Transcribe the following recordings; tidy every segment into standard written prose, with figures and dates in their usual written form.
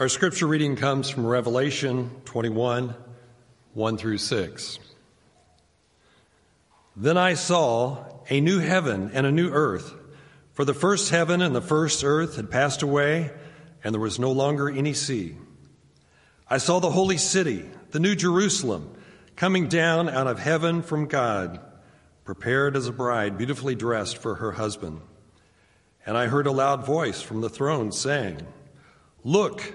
Our scripture reading comes from Revelation 21, 1 through 6. Then I saw a new heaven and a new earth, for the first heaven and the first earth had passed away, and there was no longer any sea. I saw the holy city, the New Jerusalem, coming down out of heaven from God, prepared as a bride, beautifully dressed for her husband. And I heard a loud voice from the throne saying, "Look,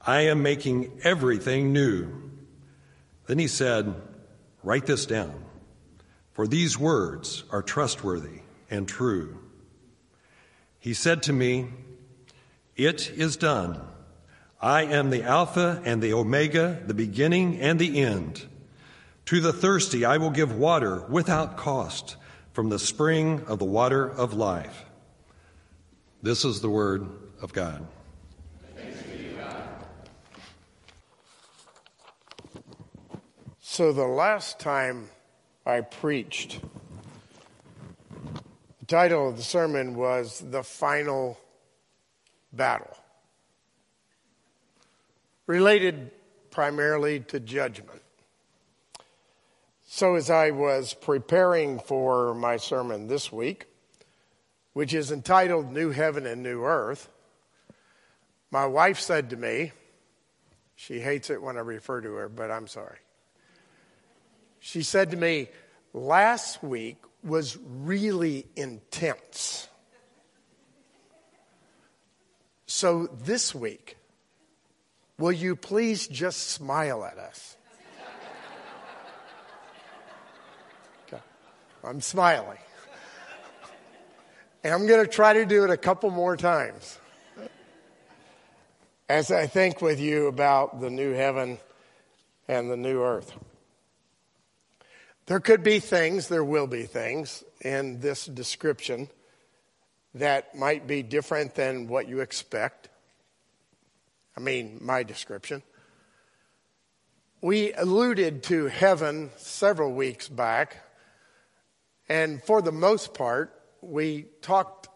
"I am making everything new." Then he said, "Write this down, for these words are trustworthy and true." He said to me, "It is done. I am the Alpha and the Omega, the beginning and the end. To the thirsty I will give water without cost from the spring of the water of life." This is the word of God. So the last time I preached, the title of the sermon was The Final Battle, related primarily to judgment. So as I was preparing for my sermon this week, which is entitled New Heaven and New Earth, my wife said to me, she hates it when I refer to her, but I'm sorry. She said to me, "Last week was really intense. So this week, will you please just smile at us?" Okay. I'm smiling. And I'm going to try to do it a couple more times as I think with you about the new heaven and the new earth. There could be things, there will be things in this description that might be different than what you expect. I mean, my description. We alluded to heaven several weeks back, and for the most part, we talked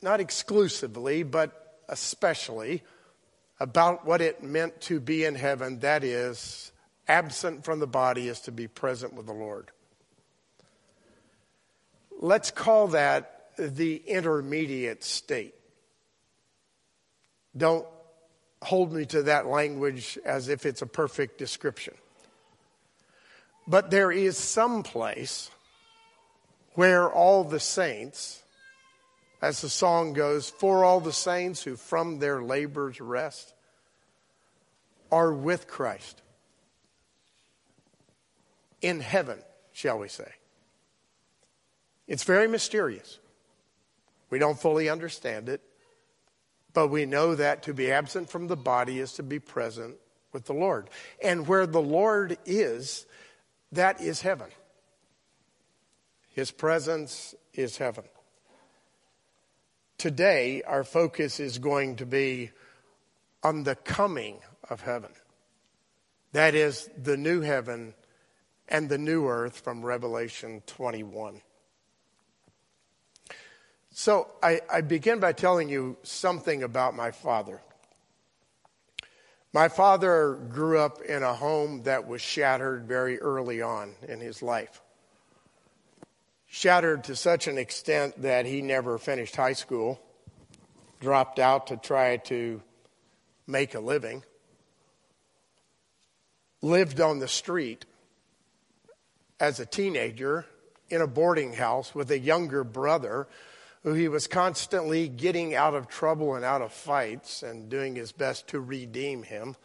not exclusively, but especially about what it meant to be in heaven, that is, absent from the body is to be present with the Lord. Let's call that the intermediate state. Don't hold me to that language as if it's a perfect description. But there is some place where all the saints, as the song goes, "For all the saints who from their labors rest," are with Christ. In heaven, shall we say. It's very mysterious. We don't fully understand it, but we know that to be absent from the body is to be present with the Lord. And where the Lord is, that is heaven. His presence is heaven. Today, our focus is going to be on the coming of heaven. That is the new heaven and the new earth from Revelation 21. So I begin by telling you something about my father. My father grew up in a home that was shattered very early on in his life. Shattered to such an extent that he never finished high school, dropped out to try to make a living, lived on the street as a teenager in a boarding house with a younger brother who he was constantly getting out of trouble and out of fights and doing his best to redeem him.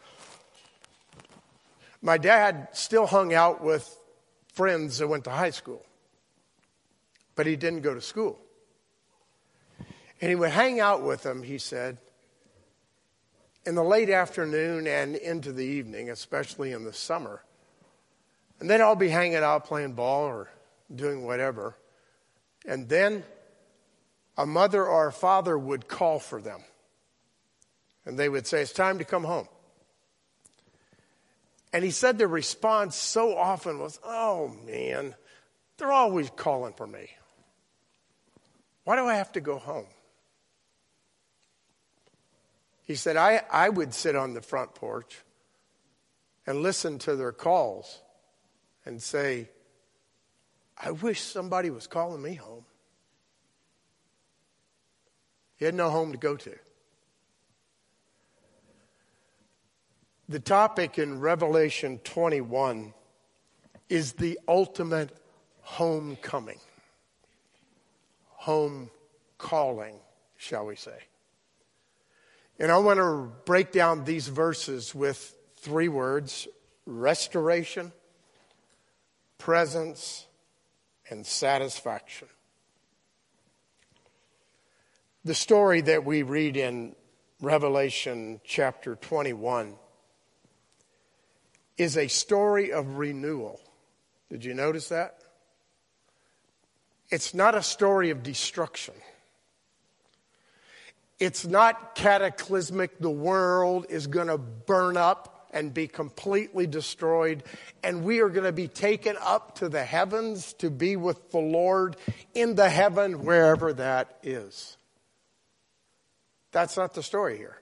My dad still hung out with friends that went to high school, but he didn't go to school. And he would hang out with them, he said, in the late afternoon and into the evening, especially in the summer. And then I'll be hanging out playing ball or doing whatever. And then a mother or a father would call for them. And they would say, it's time to come home. And he said the response so often was, oh man, they're always calling for me. Why do I have to go home? He said, I would sit on the front porch and listen to their calls and say, I wish somebody was calling me home. He had no home to go to. The topic in Revelation 21 is the ultimate homecoming, home calling, shall we say. And I want to break down these verses with three words: restoration, presence, and satisfaction. The story that we read in Revelation chapter 21 is a story of renewal. Did you notice that? It's not a story of destruction. It's not cataclysmic. The world is going to burn up and be completely destroyed, and we are going to be taken up to the heavens to be with the Lord in the heaven, wherever that is. That's not the story here.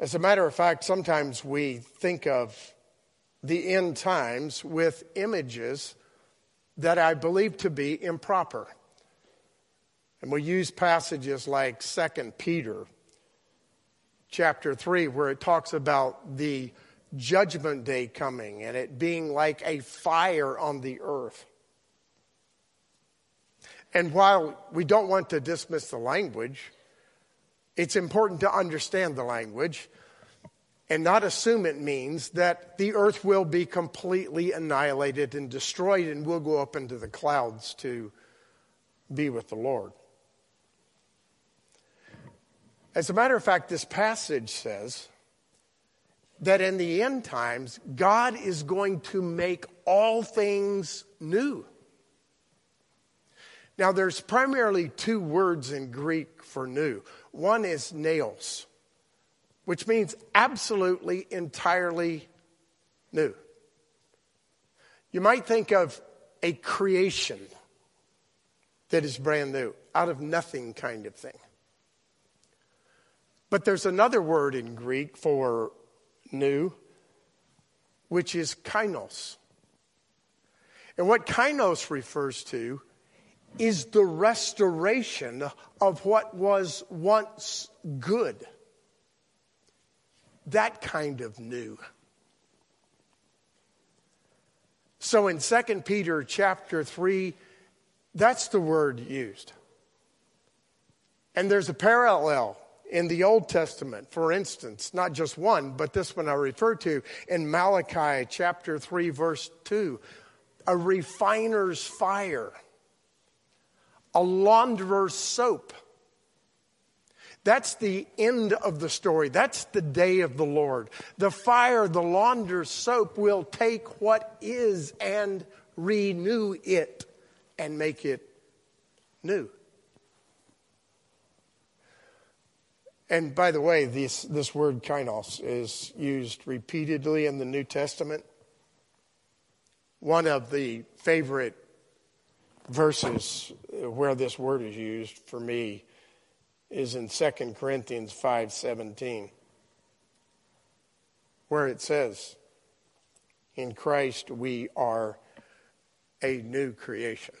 As a matter of fact, sometimes we think of the end times with images that I believe to be improper. And we use passages like Second Peter chapter 3, where it talks about the judgment day coming and it being like a fire on the earth. And while we don't want to dismiss the language, it's important to understand the language and not assume it means that the earth will be completely annihilated and destroyed and we'll go up into the clouds to be with the Lord. As a matter of fact, this passage says that in the end times, God is going to make all things new. Now, there's primarily two words in Greek for new. One is neos, which means absolutely, entirely new. You might think of a creation that is brand new, out of nothing kind of thing. But there's another word in Greek for new, which is kainos. And what kainos refers to is the restoration of what was once good. That kind of new. So in 2 Peter chapter 3, that's the word used. And there's a parallel in the Old Testament, for instance, not just one, but this one I refer to in Malachi chapter 3, verse 2, a refiner's fire, a launderer's soap. That's the end of the story. That's the day of the Lord. The fire, the launderer's soap will take what is and renew it and make it new. And by the way, this word kainos is used repeatedly in the New Testament. One of the favorite verses where this word is used for me is in 2 Corinthians 5:17, where it says, in Christ we are a new creation.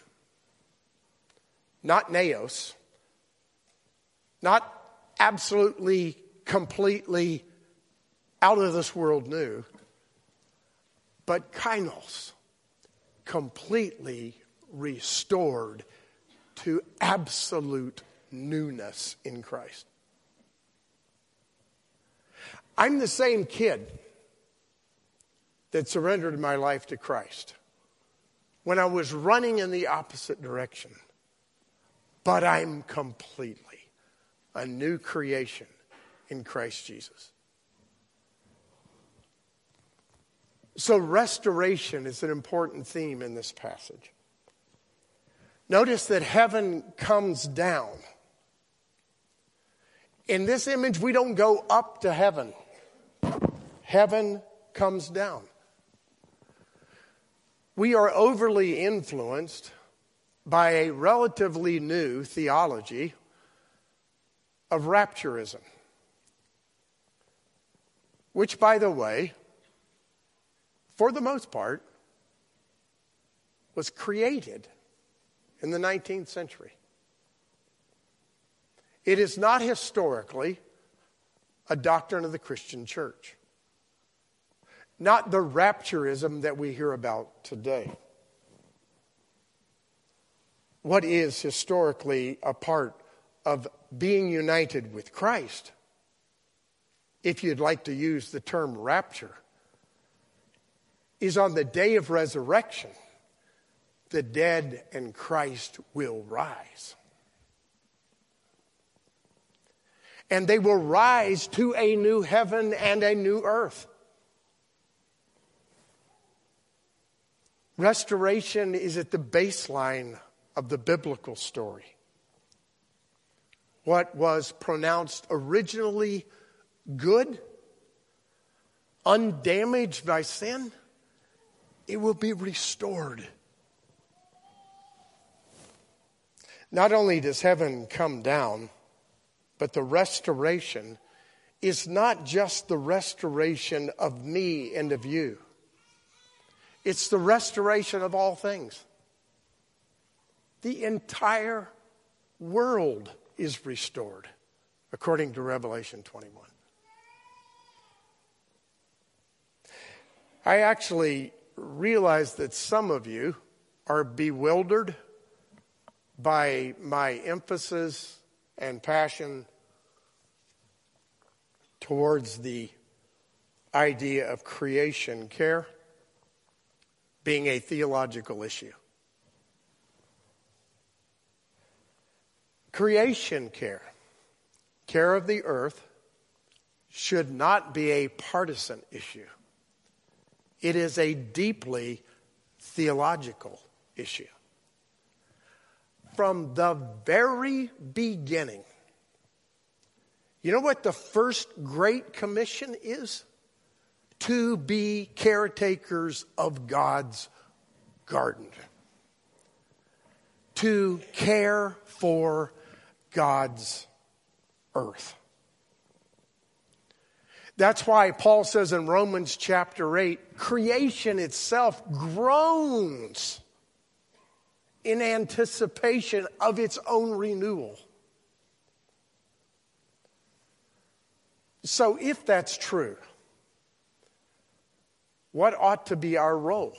Not neos, not absolutely, completely out of this world new, but kainos, completely restored to absolute newness in Christ. I'm the same kid that surrendered my life to Christ when I was running in the opposite direction, but I'm completely a new creation in Christ Jesus. So restoration is an important theme in this passage. Notice that heaven comes down. In this image, we don't go up to heaven. Heaven comes down. We are overly influenced by a relatively new theology of rapturism, which, by the way, for the most part, was created in the 19th century. It is not historically a doctrine of the Christian church. Not the rapturism that we hear about today. What is historically a part of being united with Christ, if you'd like to use the term rapture, is on the day of resurrection, the dead and Christ will rise. And they will rise to a new heaven and a new earth. Restoration is at the baseline of the biblical story. What was pronounced originally good, undamaged by sin, it will be restored. Not only does heaven come down, but the restoration is not just the restoration of me and of you. It's the restoration of all things. The entire world is restored, according to Revelation 21. I actually realize that some of you are bewildered by my emphasis and passion towards the idea of creation care being a theological issue. Creation care, care of the earth, should not be a partisan issue. It is a deeply theological issue. From the very beginning. You know what the first Great Commission is? To be caretakers of God's garden. To care for God's earth. That's why Paul says in Romans chapter 8, creation itself groans in anticipation of its own renewal. So if that's true, what ought to be our role?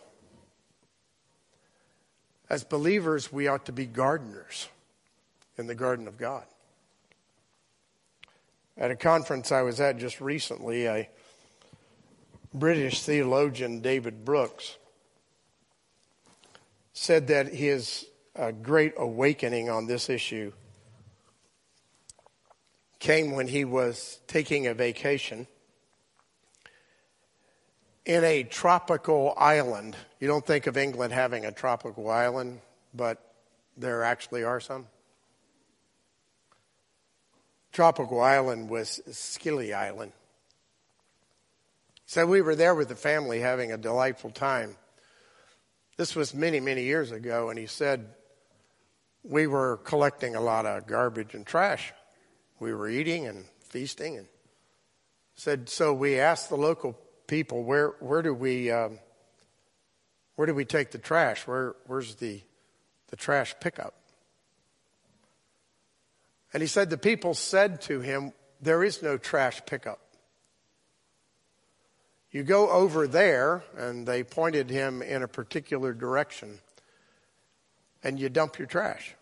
As believers, we ought to be gardeners in the garden of God. At a conference I was at just recently, a British theologian, David Brooks, said that his great awakening on this issue came when he was taking a vacation in a tropical island. You don't think of England having a tropical island, but there actually are some. Tropical island was Skilly Island. So we were there with the family having a delightful time. This was many, many years ago, and he said, we were collecting a lot of garbage and trash. We were eating and feasting, and said, so we asked the local people, where do we take the trash? Where's the trash pickup? And he said the people said to him, there is no trash pickup. You go over there, and they pointed him in a particular direction, and you dump your trash.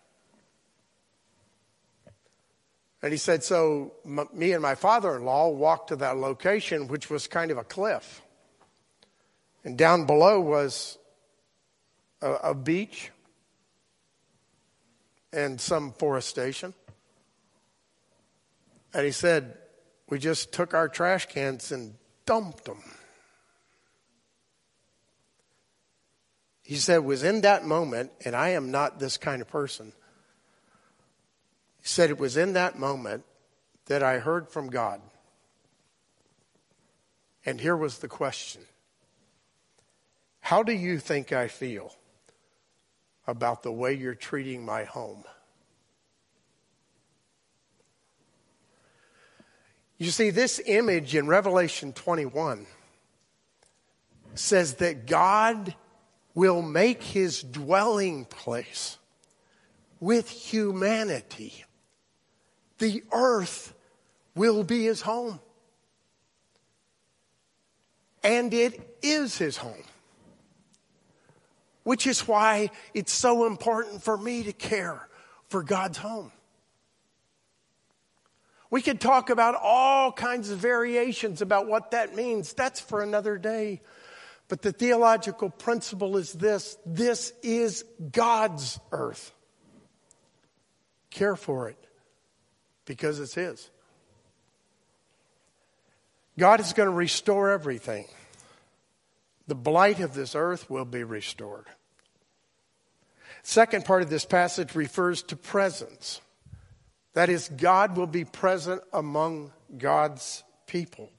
And he said, so me and my father-in-law walked to that location, which was kind of a cliff. And down below was a beach and some forestation. And he said, we just took our trash cans and dumped them. He said, it was in that moment, and I am not this kind of person. He said, it was in that moment that I heard from God. And here was the question. How do you think I feel about the way you're treating my home? You see, this image in Revelation 21 says that God will make his dwelling place with humanity. The earth will be his home. And it is his home. Which is why it's so important for me to care for God's home. We could talk about all kinds of variations about what that means. That's for another day. But the theological principle is this. This is God's earth. Care for it because it's his. God is going to restore everything. The blight of this earth will be restored. Second part of this passage refers to presence. That is, God will be present among God's people.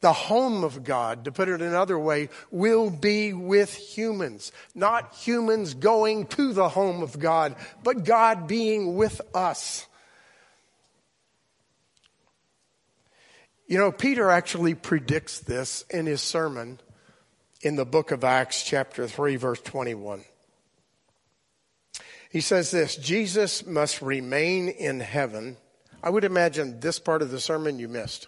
The home of God, to put it another way, will be with humans. Not humans going to the home of God, but God being with us. You know, Peter actually predicts this in his sermon in the book of Acts, chapter 3, verse 21. He says this, Jesus must remain in heaven. I would imagine this part of the sermon you missed.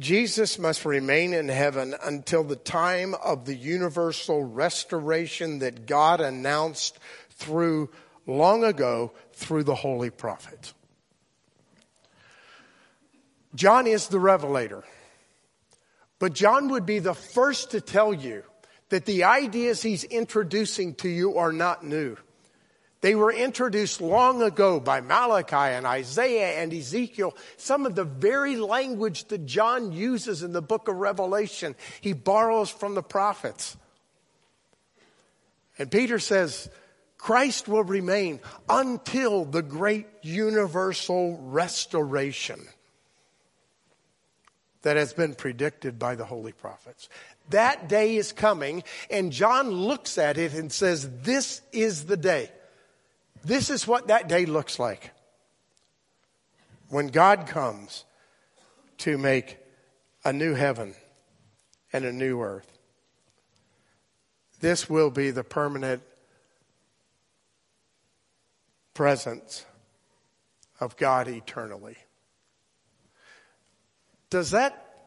Jesus must remain in heaven until the time of the universal restoration that God announced through long ago through the holy prophets. John is the revelator. But John would be the first to tell you that the ideas he's introducing to you are not new. They were introduced long ago by Malachi and Isaiah and Ezekiel. Some of the very language that John uses in the book of Revelation, he borrows from the prophets. And Peter says, Christ will remain until the great universal restoration that has been predicted by the holy prophets. That day is coming, and John looks at it and says, this is the day. This is what that day looks like when God comes to make a new heaven and a new earth. This will be the permanent presence of God eternally. Does that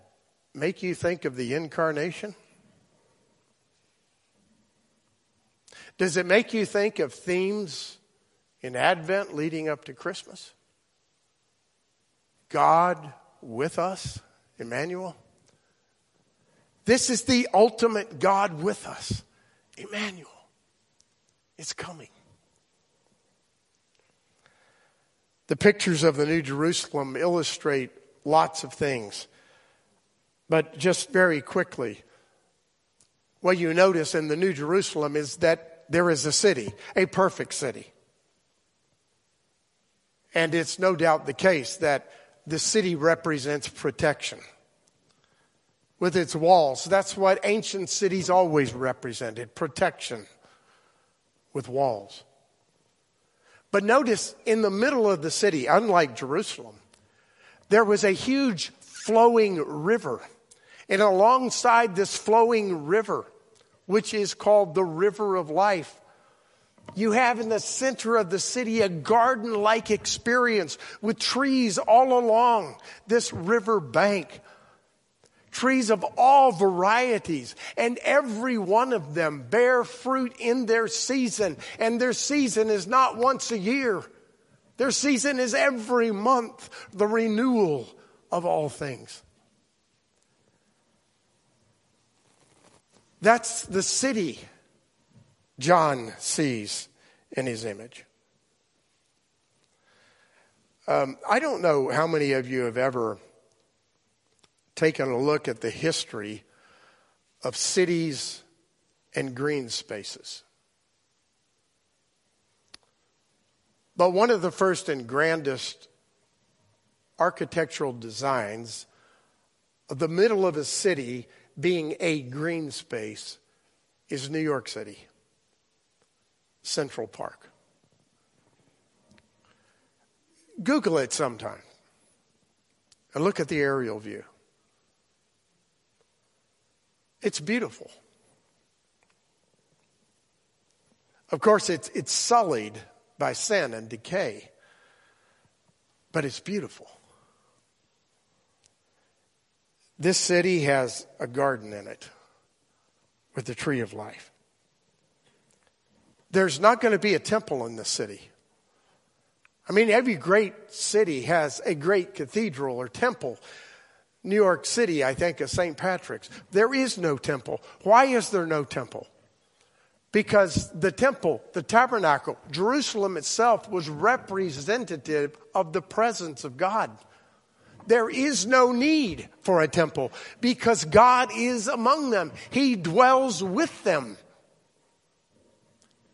make you think of the incarnation? Does it make you think of themes in Advent leading up to Christmas? God with us, Emmanuel. This is the ultimate God with us, Emmanuel. It's coming. The pictures of the New Jerusalem illustrate lots of things. But just very quickly, what you notice in the New Jerusalem is that there is a city, a perfect city. And it's no doubt the case that the city represents protection with its walls. That's what ancient cities always represented, protection with walls. But notice in the middle of the city, unlike Jerusalem, there was a huge flowing river. And alongside this flowing river, which is called the River of Life, you have in the center of the city a garden-like experience with trees all along this river bank. Trees of all varieties, and every one of them bear fruit in their season. And their season is not once a year. Their season is every month, the renewal of all things. That's the city John sees in his image. I don't know how many of you have ever taken a look at the history of cities and green spaces. But one of the first and grandest architectural designs of the middle of a city being a green space is New York City, Central Park. Google it sometime and look at the aerial view. It's beautiful. Of course, it's sullied by sin and decay, but it's beautiful. This city has a garden in it with the tree of life. There's not going to be a temple in this city. I mean, every great city has a great cathedral or temple. New York City, I think, is St. Patrick's. There is no temple. Why is there no temple? Because the temple, the tabernacle, Jerusalem itself was representative of the presence of God. There is no need for a temple because God is among them. He dwells with them.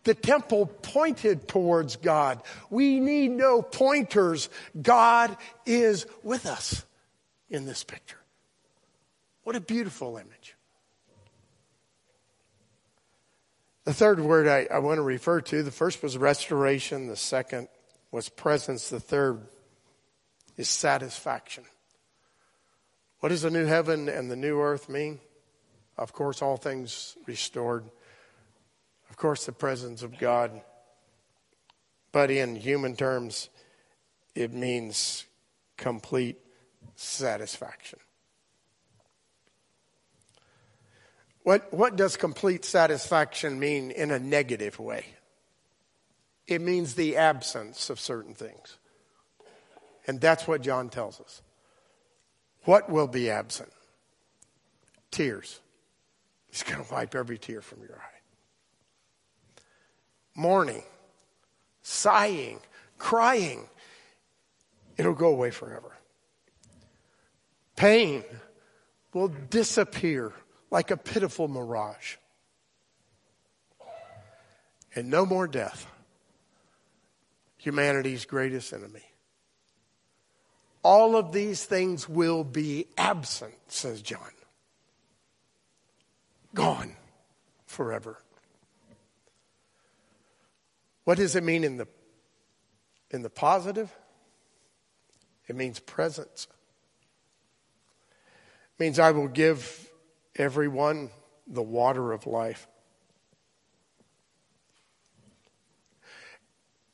The temple pointed towards God. We need no pointers. God is with us in this picture. What a beautiful image. The third word I want to refer to, the first was restoration, the second was presence, the third is satisfaction. What does the new heaven and the new earth mean? Of course, all things restored. Of course, the presence of God. But in human terms, it means complete satisfaction. What does complete satisfaction mean in a negative way? It means the absence of certain things. And that's what John tells us. What will be absent? Tears. He's going to wipe every tear from your eye. Mourning, sighing, crying, it'll go away forever. Pain will disappear like a pitiful mirage. And no more death, humanity's greatest enemy. All of these things will be absent, says John. Gone forever. What does it mean in the positive? It means presence. It means I will give everyone the water of life.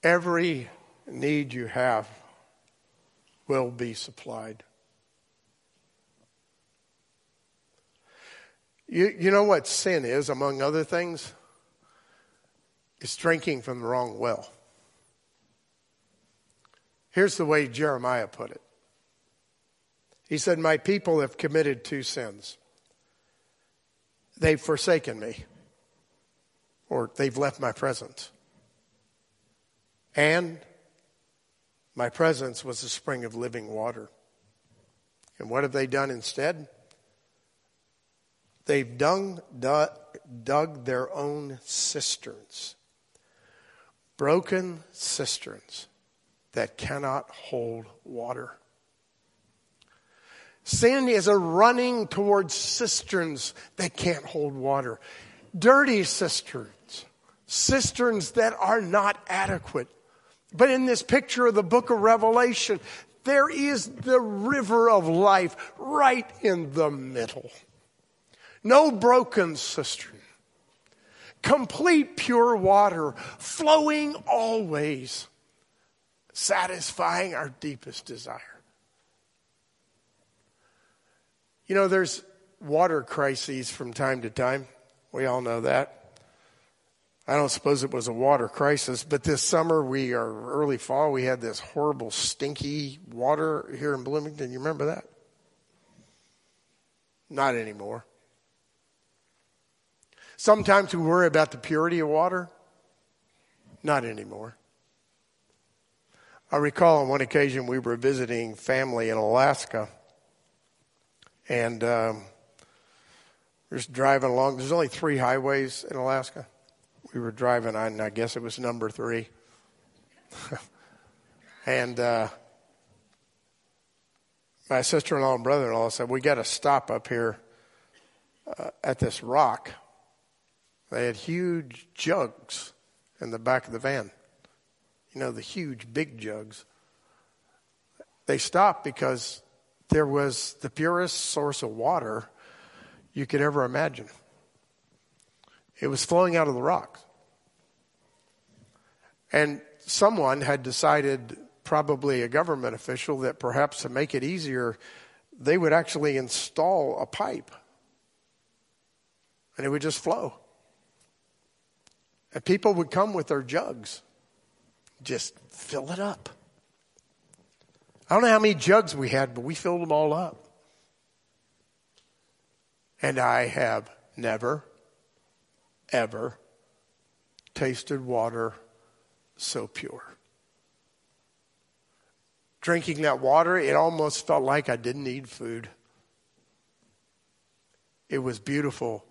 Every need you have will be supplied. You know what sin is, among other things? It's drinking from the wrong well. Here's the way Jeremiah put it. He said, my people have committed two sins. They've forsaken me, or they've left my presence. And my presence was a spring of living water. And what have they done instead? They've dug their own cisterns. Broken cisterns that cannot hold water. Sin is a running towards cisterns that can't hold water. Dirty cisterns. Cisterns that are not adequate. But in this picture of the book of Revelation, there is the river of life right in the middle. No broken cistern. Complete pure water flowing always, satisfying our deepest desire. You know, there's water crises from time to time. We all know that. I don't suppose it was a water crisis, but this summer early fall, we had this horrible stinky water here in Bloomington. You remember that? Not anymore. Sometimes we worry about the purity of water. Not anymore. I recall on one occasion we were visiting family in Alaska, and we're just driving along. There's only 3 highways in Alaska. We were driving on, I guess it was number 3. And my sister-in-law and brother-in-law said, we got to stop up here at this rock. They had huge jugs in the back of the van. You know, the huge, big jugs. They stopped because there was the purest source of water you could ever imagine. It was flowing out of the rocks. And someone had decided, probably a government official, that perhaps to make it easier, they would actually install a pipe. And it would just flow. And people would come with their jugs. Just fill it up. I don't know how many jugs we had, but we filled them all up. And I have never, ever tasted water so pure. Drinking that water, it almost felt like I didn't need food. It was beautiful.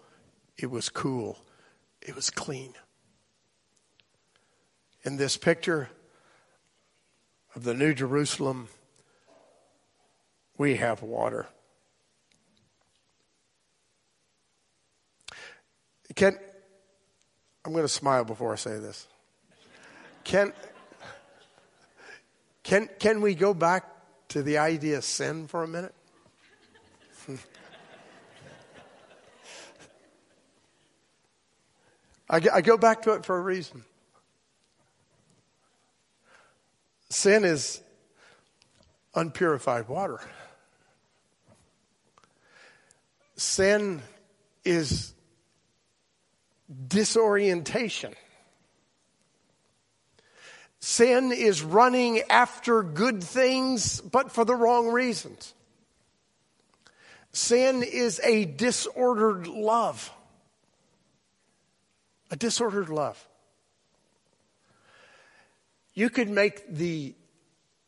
It was cool. It was clean. In this picture of the New Jerusalem, we have water. I'm going to smile before I say this. Can we go back to the idea of sin for a minute? I go back to it for a reason. Sin is unpurified water. Sin is disorientation. Sin is running after good things, but for the wrong reasons. Sin is a disordered love. A disordered love. You could make the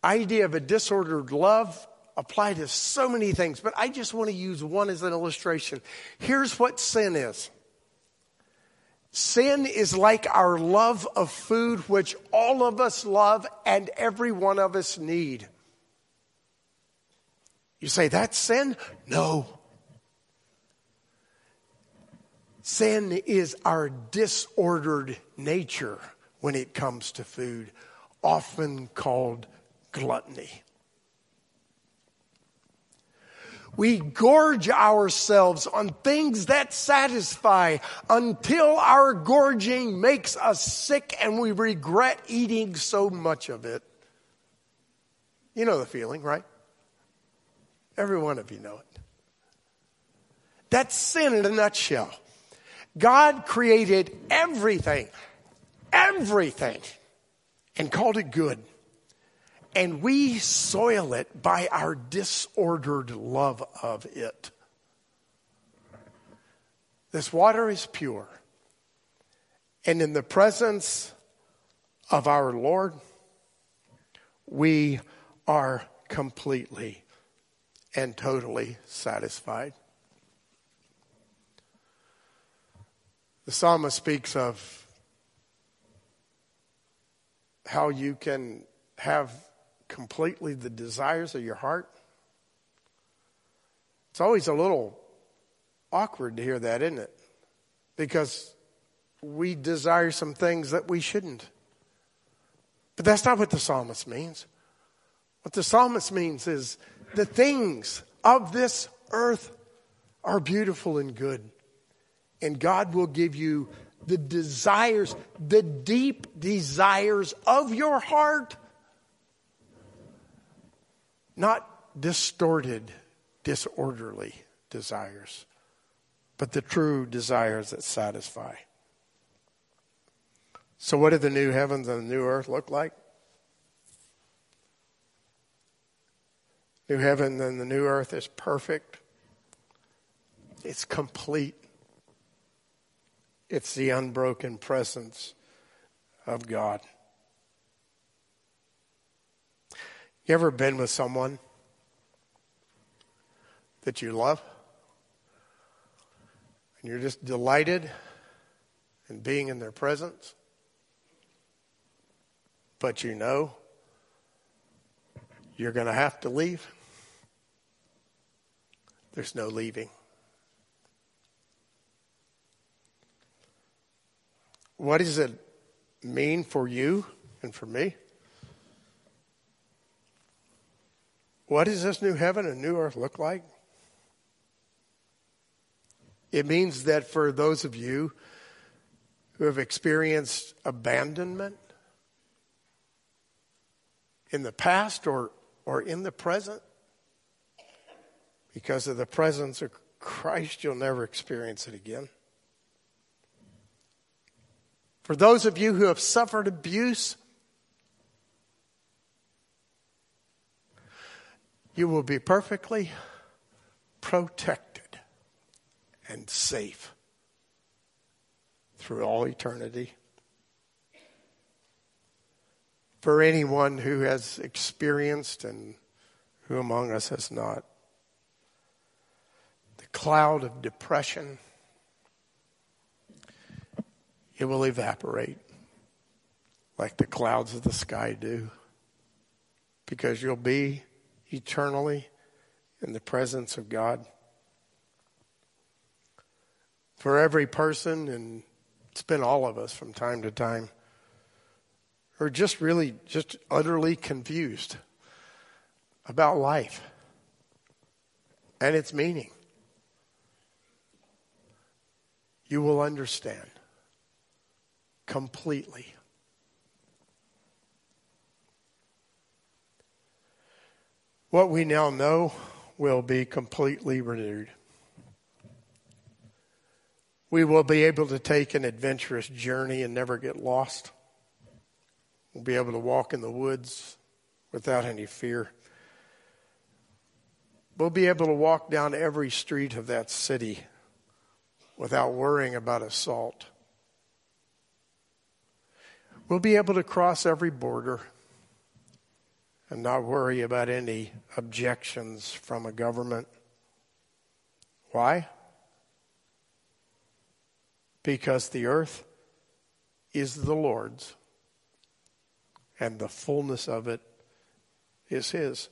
idea of a disordered love apply to so many things, but I just want to use one as an illustration. Here's what sin is. Sin is like our love of food, which all of us love and every one of us need. You say, that's sin? No. Sin is our disordered nature when it comes to food, often called gluttony. We gorge ourselves on things that satisfy until our gorging makes us sick and we regret eating so much of it. You know the feeling, right? Every one of you know it. That's sin in a nutshell. God created everything, and called it good. And we soil it by our disordered love of it. This water is pure. And in the presence of our Lord, we are completely and totally satisfied. The psalmist speaks of how you can have completely the desires of your heart. It's always a little awkward to hear that, isn't it? Because we desire some things that we shouldn't. But that's not what the psalmist means. What the psalmist means is the things of this earth are beautiful and good. And God will give you the desires, the deep desires of your heart. Not distorted, disorderly desires, but the true desires that satisfy. So what do the new heavens and the new earth look like? New heaven and the new earth is perfect. It's complete. It's the unbroken presence of God. You ever been with someone that you love? And you're just delighted in being in their presence? But you know you're going to have to leave. There's no leaving. What does it mean for you and for me? What does this new heaven and new earth look like? It means that for those of you who have experienced abandonment in the past or in the present, because of the presence of Christ, you'll never experience it again. For those of you who have suffered abuse, you will be perfectly protected and safe through all eternity. For anyone who has experienced and who among us has not, the cloud of depression, it will evaporate like the clouds of the sky do, because you'll be eternally in the presence of God. For every person, and it's been all of us from time to time, who are just really, just utterly confused about life and its meaning, you will understand completely. What we now know will be completely renewed. We will be able to take an adventurous journey and never get lost. We'll be able to walk in the woods without any fear. We'll be able to walk down every street of that city without worrying about assault. We'll be able to cross every border and not worry about any objections from a government. Why? Because the earth is the Lord's and the fullness of it is His.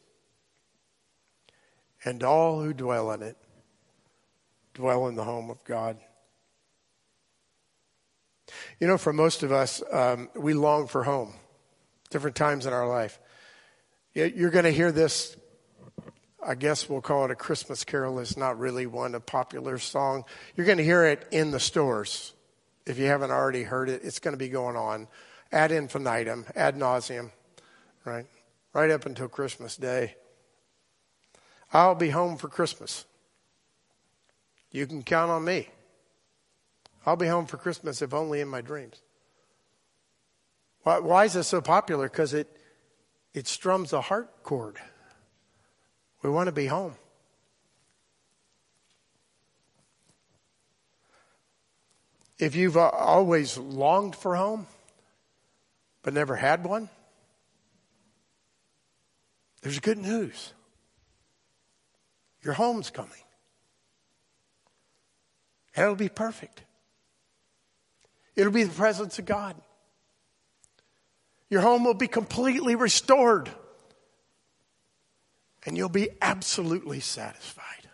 And all who dwell in it dwell in the home of God. You know, for most of us, we long for home, different times in our life. You're going to hear this, I guess we'll call it a Christmas carol. It's not really one, a popular song. You're going to hear it in the stores. If you haven't already heard it, it's going to be going on ad infinitum, ad nauseum, right? Right up until Christmas Day. I'll be home for Christmas. You can count on me. I'll be home for Christmas, if only in my dreams. Why is this so popular? Because it strums the heart chord. We want to be home. If you've always longed for home, but never had one, there's good news. Your home's coming. And it'll be perfect. It'll be the presence of God. Your home will be completely restored. And you'll be absolutely satisfied.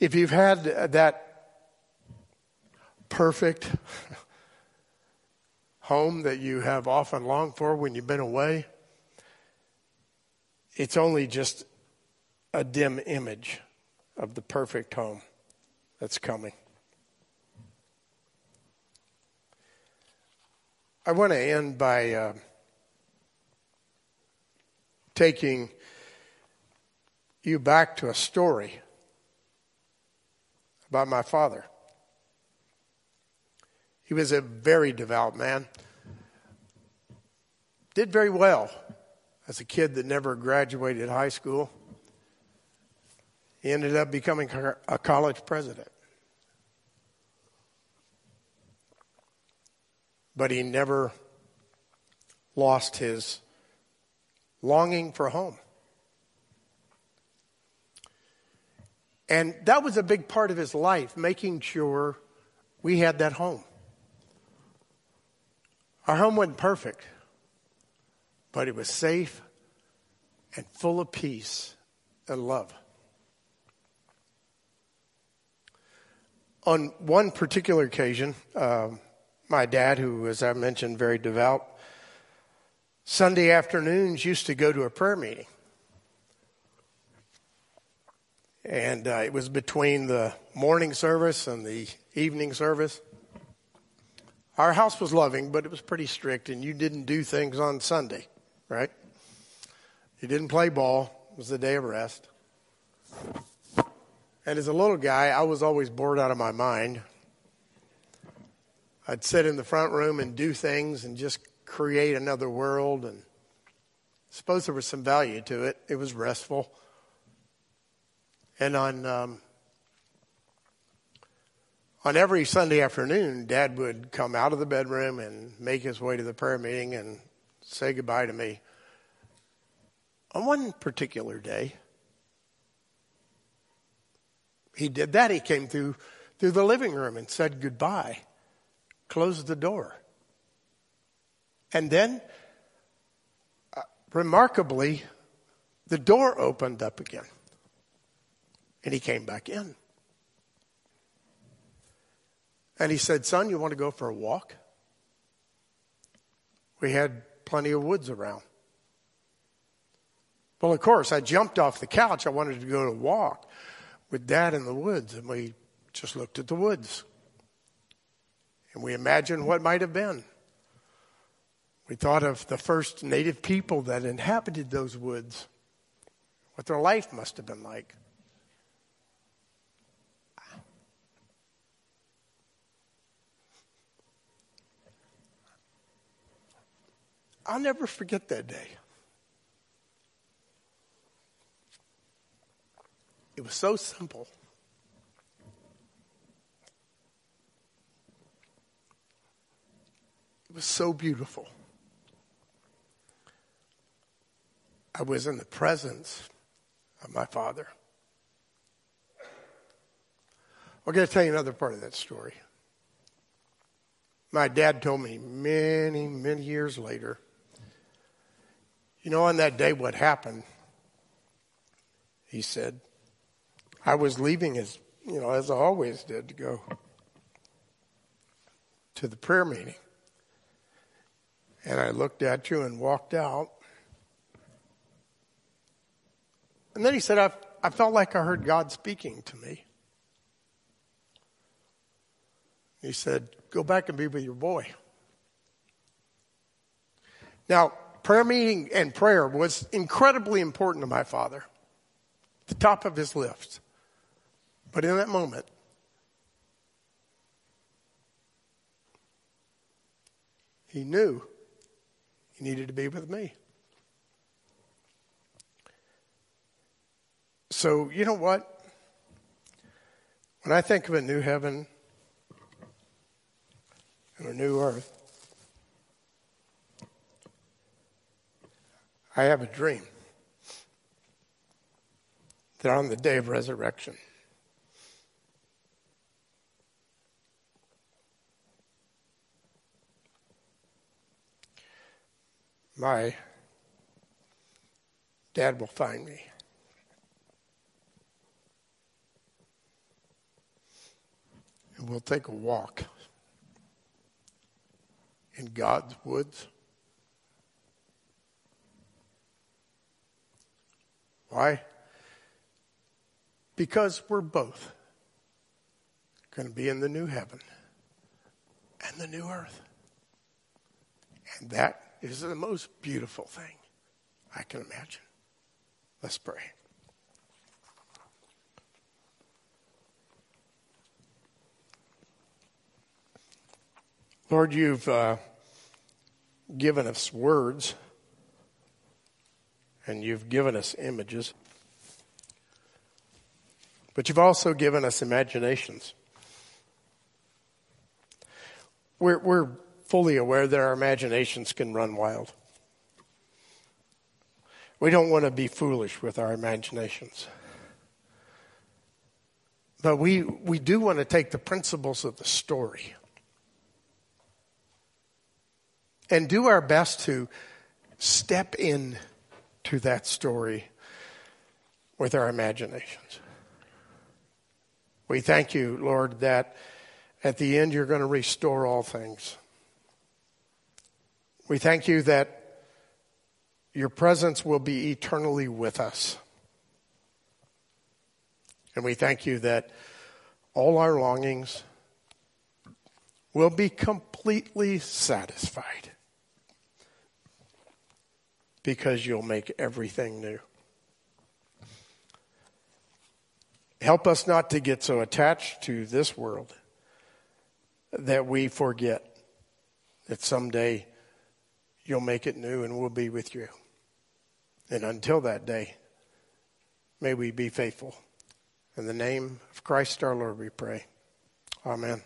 If you've had that perfect home that you have often longed for when you've been away, it's only just a dim image of the perfect home that's coming. I want to end by taking you back to a story about my father. He was a very devout man. Did very well as a kid that never graduated high school. He ended up becoming a college president. But he never lost his longing for home. And that was a big part of his life, making sure we had that home. Our home wasn't perfect, but it was safe and full of peace and love. On one particular occasion, my dad, who, as I mentioned, very devout, Sunday afternoons used to go to a prayer meeting. And it was between the morning service and the evening service. Our house was loving, but it was pretty strict, and you didn't do things on Sunday, right? You didn't play ball. It was the day of rest. And as a little guy, I was always bored out of my mind. I'd sit in the front room and do things and just create another world. And I suppose there was some value to it. It was restful. And on every Sunday afternoon, Dad would come out of the bedroom and make his way to the prayer meeting and say goodbye to me. On one particular day, he did that. He came through the living room and said goodbye, closed the door. And then, remarkably, the door opened up again. And he came back in. And he said, "Son, you want to go for a walk?" We had plenty of woods around. Well, of course, I jumped off the couch. I wanted to go to walk with Dad in the woods. And we just looked at the woods. And we imagined what might have been. We thought of the first native people that inhabited those woods, what their life must have been like. I'll never forget that day. It was so simple. It was so beautiful. I was in the presence of my father. I'm going to tell you another part of that story. My dad told me many, many years later, "You know, on that day what happened," he said, "I was leaving as I always did, to go to the prayer meeting. And I looked at you and walked out." And then he said, I felt like I heard God speaking to me. He said, "Go back and be with your boy." Now, prayer meeting and prayer was incredibly important to my father, the top of his list. But in that moment, he knew he needed to be with me. So, you know what? When I think of a new heaven and a new earth, I have a dream that on the day of resurrection, my dad will find me. And we'll take a walk in God's woods. Why? Because we're both going to be in the new heaven and the new earth. And that is the most beautiful thing I can imagine. Let's pray. Lord, you've given us words, and you've given us images, but you've also given us imaginations. We're fully aware that our imaginations can run wild. We don't want to be foolish with our imaginations. But we do want to take the principles of the story and do our best to step in to that story with our imaginations. We thank you, Lord, that at the end you're going to restore all things. We thank you that your presence will be eternally with us. And we thank you that all our longings will be completely satisfied because you'll make everything new. Help us not to get so attached to this world that we forget that someday you'll make it new and we'll be with you. And until that day, may we be faithful. In the name of Christ our Lord we pray. Amen.